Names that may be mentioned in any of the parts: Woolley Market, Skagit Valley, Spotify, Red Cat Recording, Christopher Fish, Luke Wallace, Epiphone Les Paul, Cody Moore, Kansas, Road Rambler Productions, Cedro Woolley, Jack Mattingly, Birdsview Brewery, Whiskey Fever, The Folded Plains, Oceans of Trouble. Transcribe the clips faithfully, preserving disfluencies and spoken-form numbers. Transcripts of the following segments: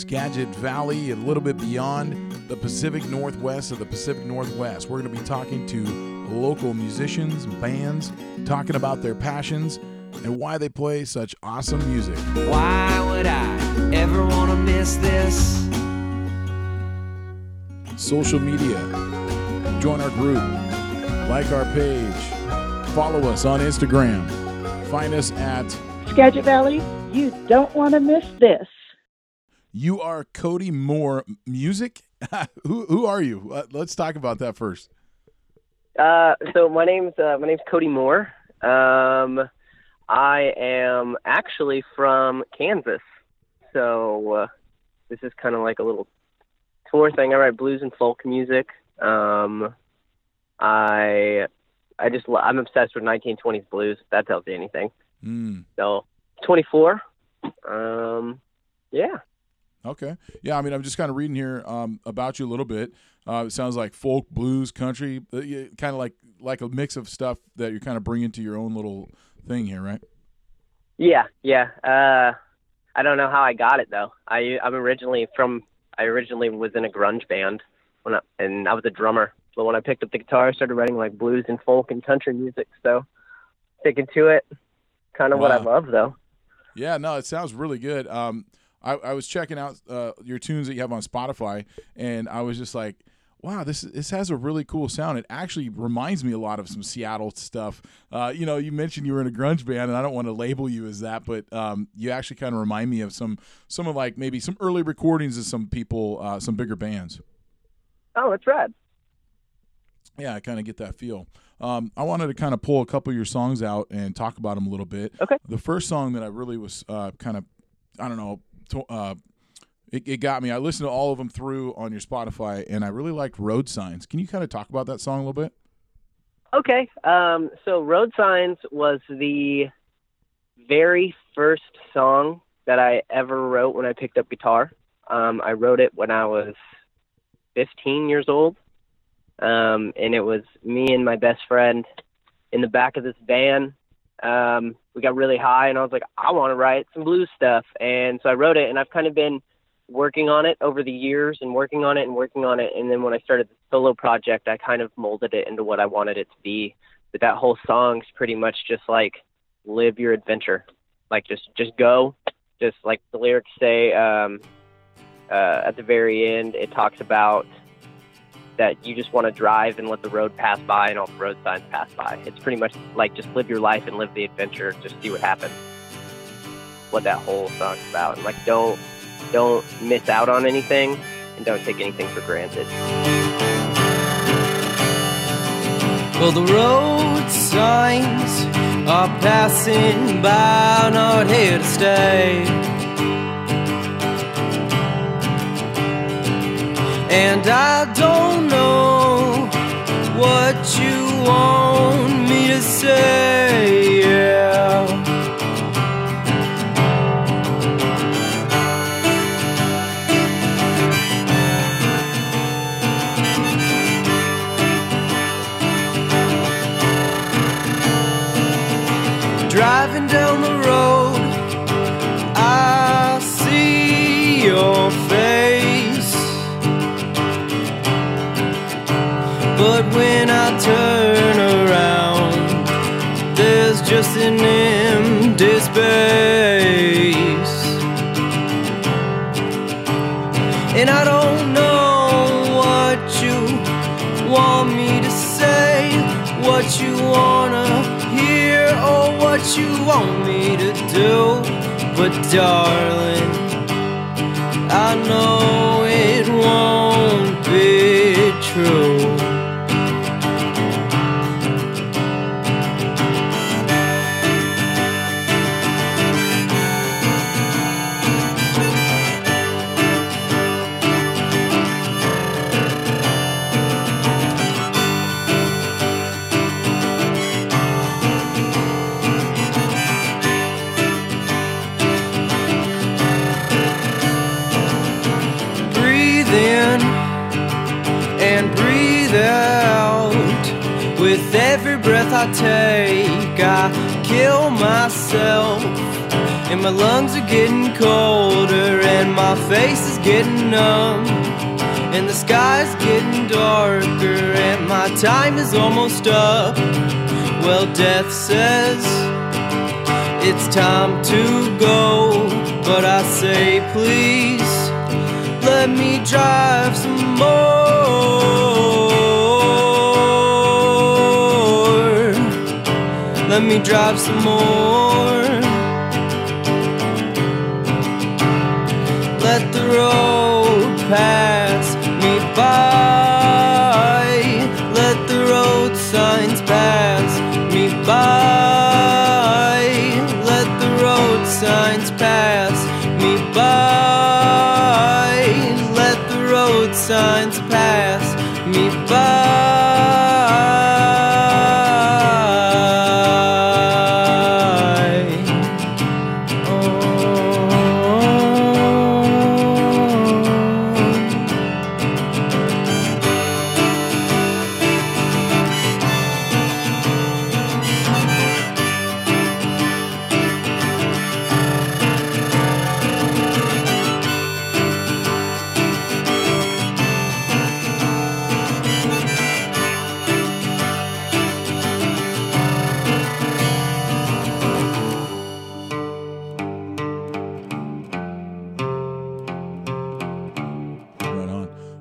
Skagit Valley and a little bit beyond the Pacific Northwest of the Pacific Northwest. We're going to be talking to local musicians, bands, talking about their passions and why they play such awesome music. Why would I ever want to miss this? Social media. Join our group. Like our page. Follow us on Instagram. Find us at Skagit Valley. You don't want to miss this. You are Cody Moore Music. who who are you? Uh, let's talk about that first. Uh, so my name's uh, my name's Cody Moore. Um, I am actually from Kansas. So uh, this is kind of like a little tour thing. I write blues and folk music. Um, I I just I'm obsessed with nineteen twenties blues. If that tells you anything. Mm. So twenty-four. Um, yeah. Okay. Yeah, I mean, I'm just kind of reading here um, about you a little bit. Uh, it sounds like folk, blues, country, uh, kind of like, like a mix of stuff that you're kind of bringing to your own little thing here, right? Yeah, yeah. Uh, I don't know how I got it, though. I, I'm originally from – I originally was in a grunge band, when I, and I was a drummer. But when I picked up the guitar, I started writing, like, blues and folk and country music. So sticking to it, kind of wow. What I love, though. Yeah, no, it sounds really good. Um I, I was checking out uh, your tunes that you have on Spotify, and I was just like, wow, this this has a really cool sound. It actually reminds me a lot of some Seattle stuff. Uh, you know, you mentioned you were in a grunge band, and I don't want to label you as that, but um, you actually kind of remind me of some, some of like maybe some early recordings of some people, uh, some bigger bands. Oh, that's rad. Yeah, I kind of get that feel. Um, I wanted to kind of pull a couple of your songs out and talk about them a little bit. Okay. The first song that I really was uh, kind of, I don't know, Uh, it, it got me. I listened to all of them through on your Spotify, and I really liked Road Signs. Can you kind of talk about that song a little bit? Okay. Um, so Road Signs was the very first song that I ever wrote when I picked up guitar. Um, I wrote it when I was fifteen years old, um, and it was me and my best friend in the back of this van. Um, we got really high and I was like, I want to write some blues stuff. And so I wrote it, and I've kind of been working on it over the years and working on it and working on it. And then when I started the solo project, I kind of molded it into what I wanted it to be. But that whole song's pretty much just like, live your adventure. Like just, just go, just like the lyrics say, um, uh, at the very end, it talks about that you just want to drive and let the road pass by and all the road signs pass by. It's pretty much like just live your life and live the adventure, just see what happens. What that whole song's about. And like don't don't miss out on anything and don't take anything for granted. Well, the road signs are passing by, not here to stay. And I don't know what you want me to say, yeah. Driving down the road, I see your face. But when I turn around, there's just an empty space. And I don't know what you want me to say, what you wanna hear, or what you want me to do. But darling, I know it won't be true. With every breath I take, I kill myself. And my lungs are getting colder, and my face is getting numb, and the sky's getting darker, and my time is almost up. Well, death says it's time to go, but I say please let me drive some more. Let me drive some more. Let the road pass me by. Let the road signs pass me by. Let the road signs pass me by. Let the road signs pass me by.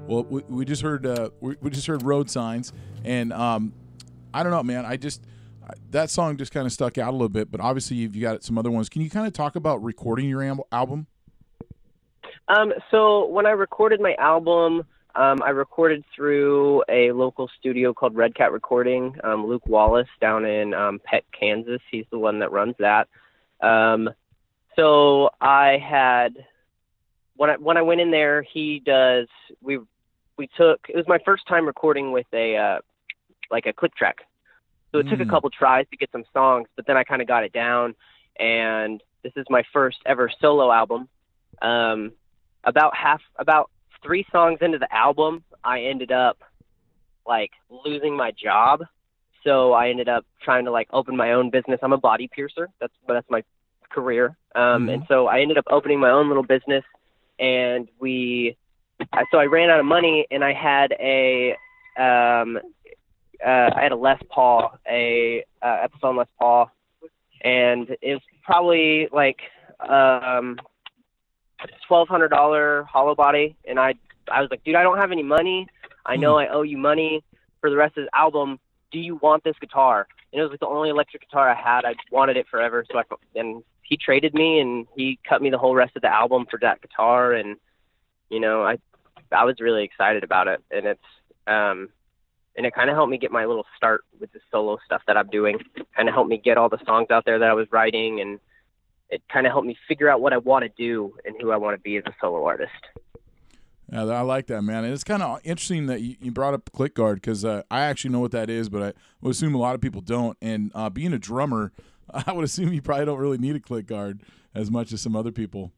Well, we, we just heard uh, we, we just heard road signs, and um, I don't know, man. I just I, that song just kind of stuck out a little bit, but obviously you've you got some other ones. Can you kind of talk about recording your amb- album? Um, so when I recorded my album, um, I recorded through a local studio called Red Cat Recording. Um, Luke Wallace down in um, Pett, Kansas. He's the one that runs that. Um, so I had when I when I went in there, he does we. We took, it was my first time recording with a, uh, like a click track. So it mm. took a couple tries to get some songs, but then I kind of got it down. And this is my first ever solo album. Um, about half, about three songs into the album, I ended up like losing my job. So I ended up trying to like open my own business. I'm a body piercer. That's, that's my career. Um, mm. And so I ended up opening my own little business, and we, so I ran out of money, and I had a, um, uh, I had a Les Paul, a uh, Epiphone Les Paul, and it's probably like um, twelve hundred dollars hollow body. And I, I was like, dude, I don't have any money. I know I owe you money for the rest of the album. Do you want this guitar? And it was like the only electric guitar I had. I wanted it forever. So I, and he traded me, and he cut me the whole rest of the album for that guitar, and you know, I. I was really excited about it, and it's um, and it kind of helped me get my little start with the solo stuff that I'm doing. Kind of helped me get all the songs out there that I was writing, and it kind of helped me figure out what I want to do and who I want to be as a solo artist. Yeah, I like that, man. And it's kind of interesting that you brought up ClickGuard, because uh, I actually know what that is, but I would assume a lot of people don't. And uh, being a drummer, I would assume you probably don't really need a ClickGuard as much as some other people.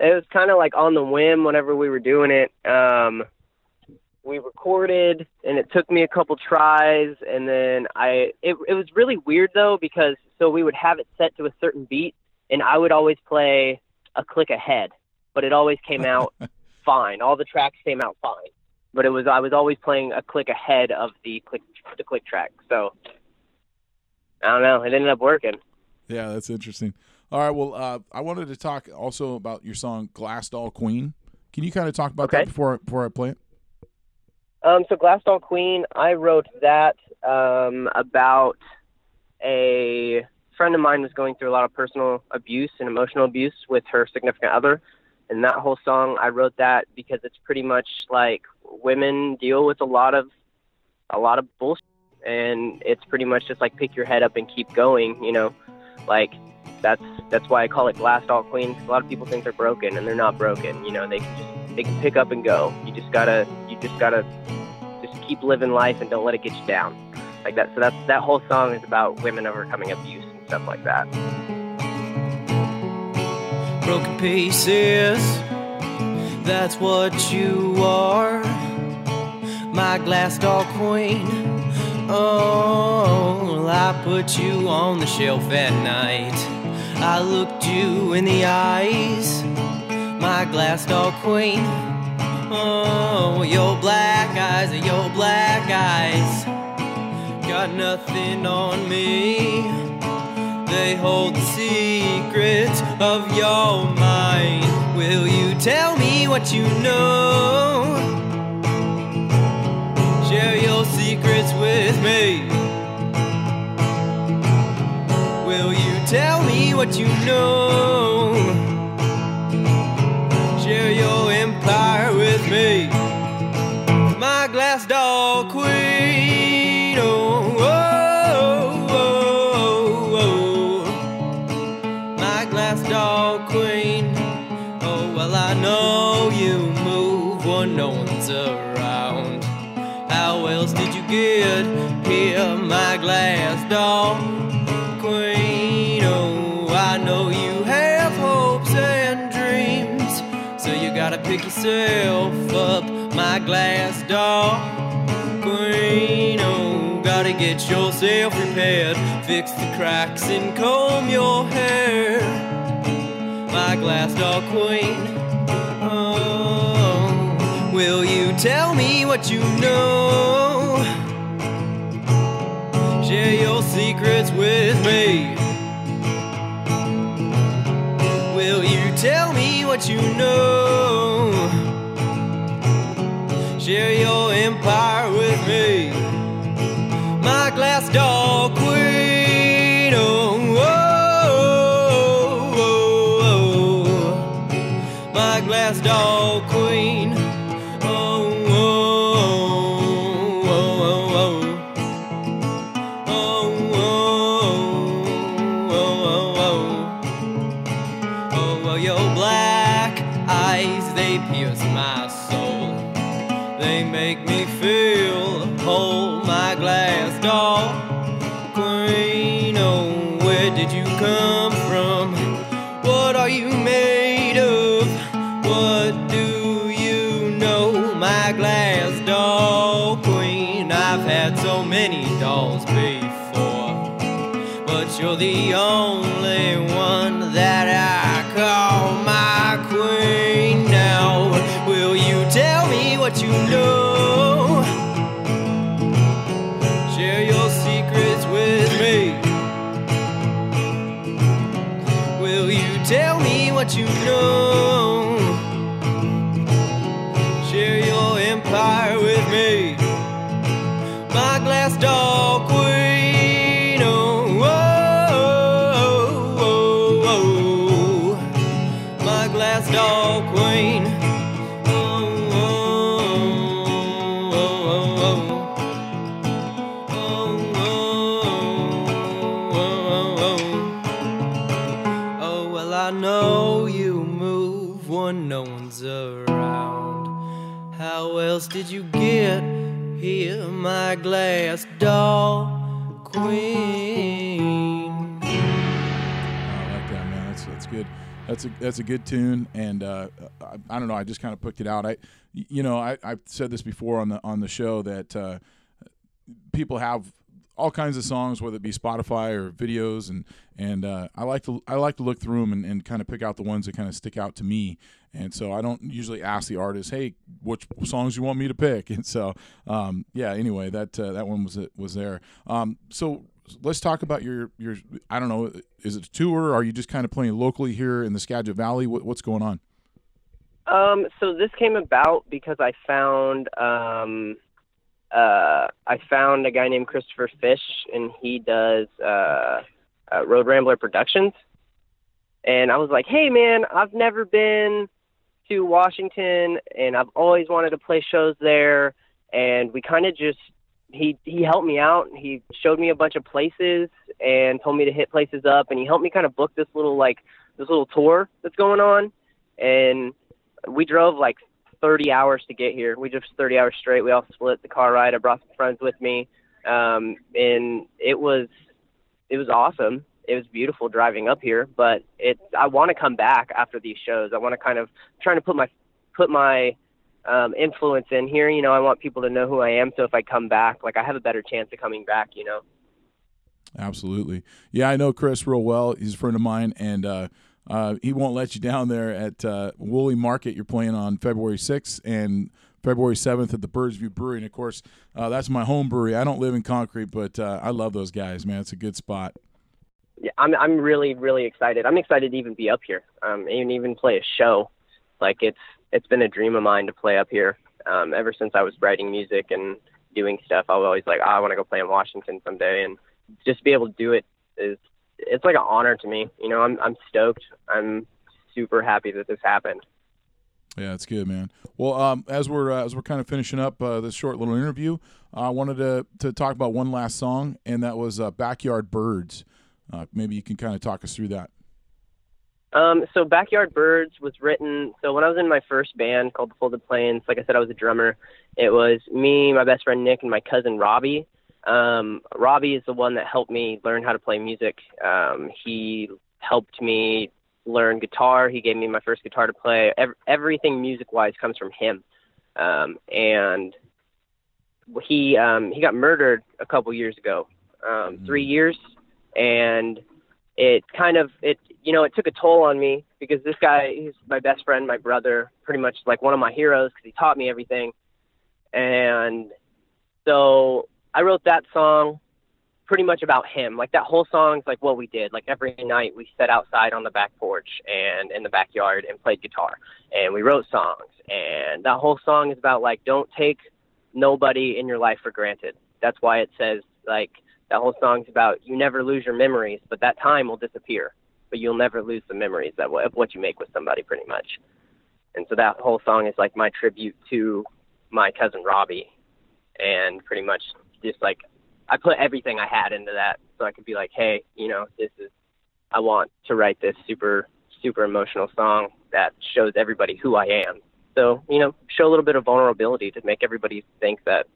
It was kind of like on the whim whenever we were doing it. Um, we recorded, and it took me a couple tries, and then I. It, it was really weird though, because so we would have it set to a certain beat, and I would always play a click ahead, but it always came out fine. All the tracks came out fine, but it was I was always playing a click ahead of the click the click track. So I don't know. It ended up working. Yeah, that's interesting. All right, well, uh, I wanted to talk also about your song Glass Doll Queen. Can you kind of talk about okay. that before, before I play it? Um, so Glass Doll Queen, I wrote that um, about a friend of mine was going through a lot of personal abuse and emotional abuse with her significant other. And that whole song, I wrote that because it's pretty much like women deal with a lot of a lot of bullshit. And it's pretty much just like pick your head up and keep going, you know, like... That's that's why I call it Glass Doll Queen. A lot of people think they're broken, and they're not broken. You know, they can just they can pick up and go. You just gotta you just gotta just keep living life and don't let it get you down, like that. So that's that whole song is about women overcoming abuse and stuff like that. Broken pieces, that's what you are, my glass doll queen. Oh, I put you on the shelf at night. I looked you in the eyes, my glass doll queen. Oh, your black eyes, your black eyes got nothing on me. They hold the secrets of your mind. Will you tell me what you know? Share your secrets with me. Will you tell me what you know? Share your empire with me. My glass doll queen. Oh, oh, oh, oh. My glass doll queen. Oh, well, I know you move when no one's around. How else did you get here, my glass doll queen? I know you have hopes and dreams, so you gotta pick yourself up, my glass doll queen. Oh, gotta get yourself repaired, fix the cracks and comb your hair, my glass doll queen. Oh, will you tell me what you know? Share your secrets with me. Will you tell me what you know? Share your empire with me, my glass doll queen. Oh, oh, oh, oh, my glass doll queen. Oh, oh, oh, oh, oh, oh, oh, oh, oh. Your black eyes, they pierce my soul. They make me feel whole, my glass doll queen. Oh, where did you come from? What are you made of? What do you know, my glass doll queen? I've had so many dolls before, but you're the only one that I call my queen now. Will you tell me what you know? Share your secrets with me. Will you tell me what you know? Share your empire with me, my glass doll queen. Doll queen. Oh, oh, oh, oh, oh, oh, oh, well, I know you move when no one's around. How else did you get here, my glass doll queen? I like that, man. That's that's good. That's a that's a good tune, and uh, I, I don't know. I just kind of picked it out. I, you know, I I've said this before on the on the show that uh, people have all kinds of songs, whether it be Spotify or videos, and and uh, I like to I like to look through them and, and kind of pick out the ones that kind of stick out to me. And so I don't usually ask the artist, "Hey, which songs you want me to pick?" And so um, yeah. Anyway, that uh, that one was was there. Um, so. Let's talk about your, your, I don't know, is it a tour? Are you just kind of playing locally here in the Skagit Valley? What, what's going on? Um, so this came about because I found, um, uh, I found a guy named Christopher Fish, and he does uh, uh, Road Rambler Productions. And I was like, hey, man, I've never been to Washington, and I've always wanted to play shows there. And we kind of just, He he helped me out. He showed me a bunch of places and told me to hit places up. And he helped me kind of book this little like this little tour that's going on. And we drove like thirty hours to get here. We drove thirty hours straight. We all split the car ride. I brought some friends with me, um, and it was it was awesome. It was beautiful driving up here. But it I want to come back after these shows. I want to kind of trying to put my put my Um, influence in here, you know. I want people to know who I am, so if I come back, like, I have a better chance of coming back, you know. Absolutely. Yeah, I know Chris real well. He's a friend of mine, and uh, uh, he won't let you down there at uh, Woolley Market. You're playing on February sixth and February seventh at the Birdsview Brewery. And, of course, uh, that's my home brewery. I don't live in Concrete, but uh, I love those guys, man. It's a good spot. Yeah, I'm I'm really, really excited. I'm excited to even be up here um, and even play a show. Like, it's it's been a dream of mine to play up here um, ever since I was writing music and doing stuff. I was always like, oh, I want to go play in Washington someday. And just to be able to do it is, it's like an honor to me. You know, I'm I'm stoked. I'm super happy that this happened. Yeah, it's good, man. Well, um, as we're uh, as we're kind of finishing up uh, this short little interview, I wanted to to talk about one last song, and that was uh, "Backyard Birds." Uh, maybe you can kind of talk us through that. Um, so Backyard Birds was written, so when I was in my first band called The Folded Plains, like I said, I was a drummer. It was me, my best friend Nick, and my cousin Robbie. Um, Robbie is the one that helped me learn how to play music. Um, he helped me learn guitar. He gave me my first guitar to play. Every, everything music-wise comes from him. Um, and he, um, he got murdered a couple years ago, um, mm-hmm. three years. And it kind of, it, you know, it took a toll on me because this guy, he's my best friend, my brother, pretty much like one of my heroes because he taught me everything. And so I wrote that song pretty much about him. Like that whole song's like what we did. Like every night we sat outside on the back porch and in the backyard and played guitar and we wrote songs. And that whole song is about like, don't take nobody in your life for granted. That's why it says like, that whole song's about you never lose your memories, but that time will disappear. But you'll never lose the memories that of what you make with somebody, pretty much. And so that whole song is like my tribute to my cousin Robbie, and pretty much just like I put everything I had into that, so I could be like, hey, you know, this is I want to write this super super emotional song that shows everybody who I am. So you know, show a little bit of vulnerability to make everybody think that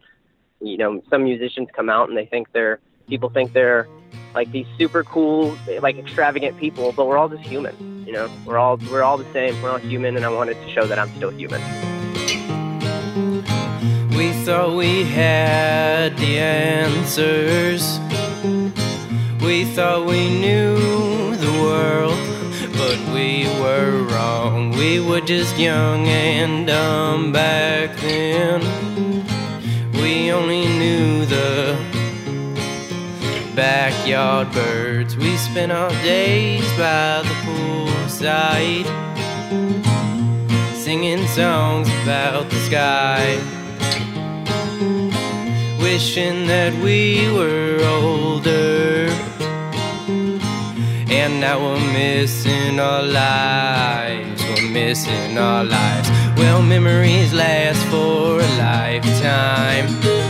you know some musicians come out and they think they're people think they're like these super cool, like extravagant people, but we're all just human, you know, we're all, we're all the same. We're all human. And I wanted to show that I'm still human. We thought we had the answers. We thought we knew the world, but we were wrong. We were just young and dumb back then. We only knew the backyard birds. We spent our days by the poolside, singing songs about the sky, wishing that we were older, and now we're missing our lives. We're missing our lives. Well, memories last for a lifetime.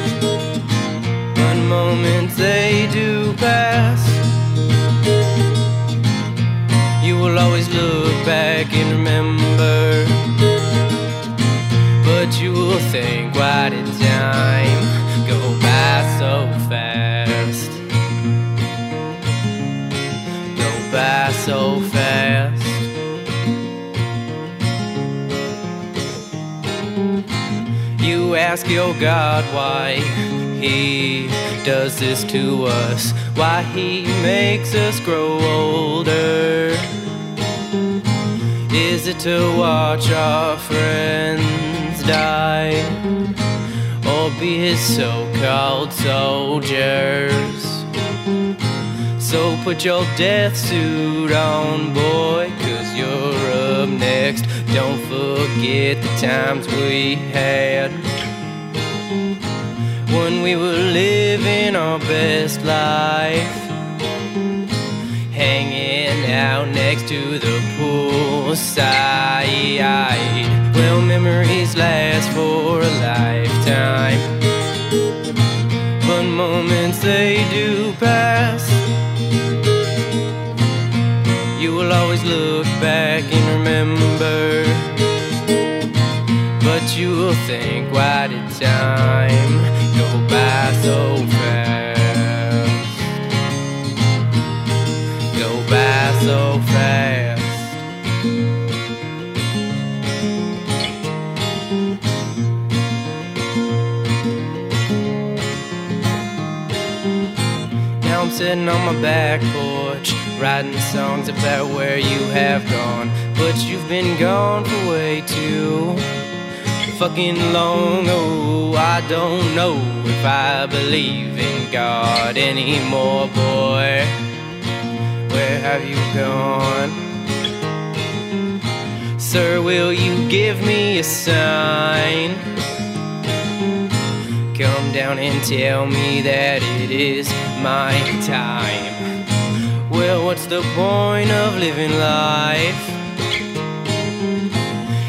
Moments they do pass. You will always look back and remember, but you will think, why did time go by so fast? Go by so fast. You ask your God why He does this to us, why he makes us grow older. Is it to watch our friends die, or be his so-called soldiers? So put your death suit on, boy, 'cause you're up next. Don't forget the times we had, when we were living our best life, hanging out next to the poolside. Well, memories last for a lifetime, but moments they do pass. You will always look back and remember, but you will think, why did time go by so fast? Go by so fast. Now I'm sitting on my back porch, writing songs about where you have gone. But you've been gone for way too fucking long. Oh, I don't know if I believe in God anymore, boy. Where have you gone? Sir, will you give me a sign? Come down and tell me that it is my time. Well, what's the point of living life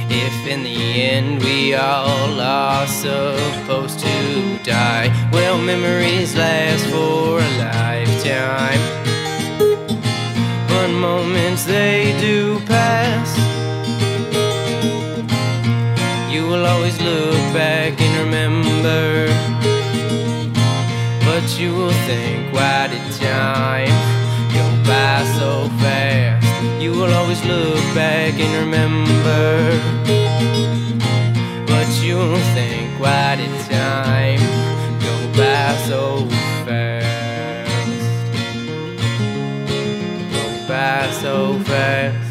if in the end we all are supposed to die? Well, memories last for a lifetime, but moments they do pass. You will always look back and remember, but you will think, why did time go by so fast? You will always look back and remember, but you will think, why did time go by so fast? Go by so fast.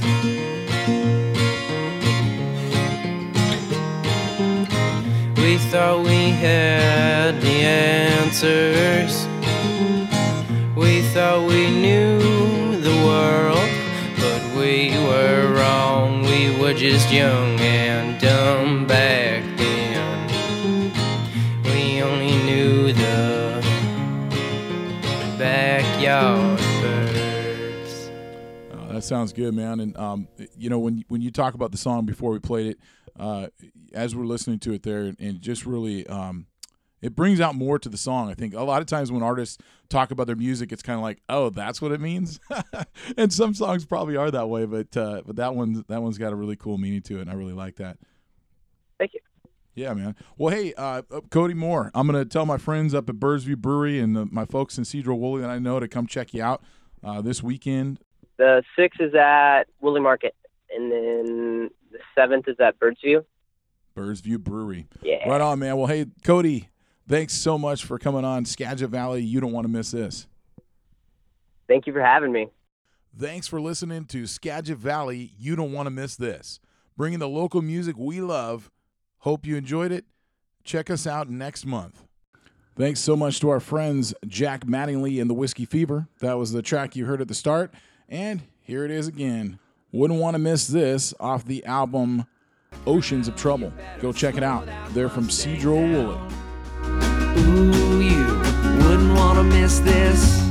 We thought we had the answers, we thought we knew the world, but we were wrong. We were just young and dumb back then. We only knew the backyard birds. Oh, that sounds good, man. And um, you know, when when you talk about the song before we played it, Uh, as we're listening to it there, and just really, um, it brings out more to the song. I think a lot of times when artists talk about their music, it's kind of like, oh, that's what it means. And some songs probably are that way, but uh, but that one that one's got a really cool meaning to it, and I really like that. Thank you. Yeah, man. Well, hey, uh, Cody Moore, I'm gonna tell my friends up at Birdsview Brewery and the, my folks in Cedro Woolley that I know to come check you out uh, this weekend. The sixth is at Woolley Market, and then the seventh is at Birdsview. Birdsview Brewery. Yeah. Right on, man. Well, hey, Cody, thanks so much for coming on Skagit Valley. You don't want to miss this. Thank you for having me. Thanks for listening to Skagit Valley. You don't want to miss this. Bringing the local music we love. Hope you enjoyed it. Check us out next month. Thanks so much to our friends Jack Mattingly and the Whiskey Fever. That was the track you heard at the start. And here it is again. Wouldn't want to miss this off the album Oceans of Trouble. Go check it out. They're from Cedro Woolley. Ooh, you wouldn't want to miss this.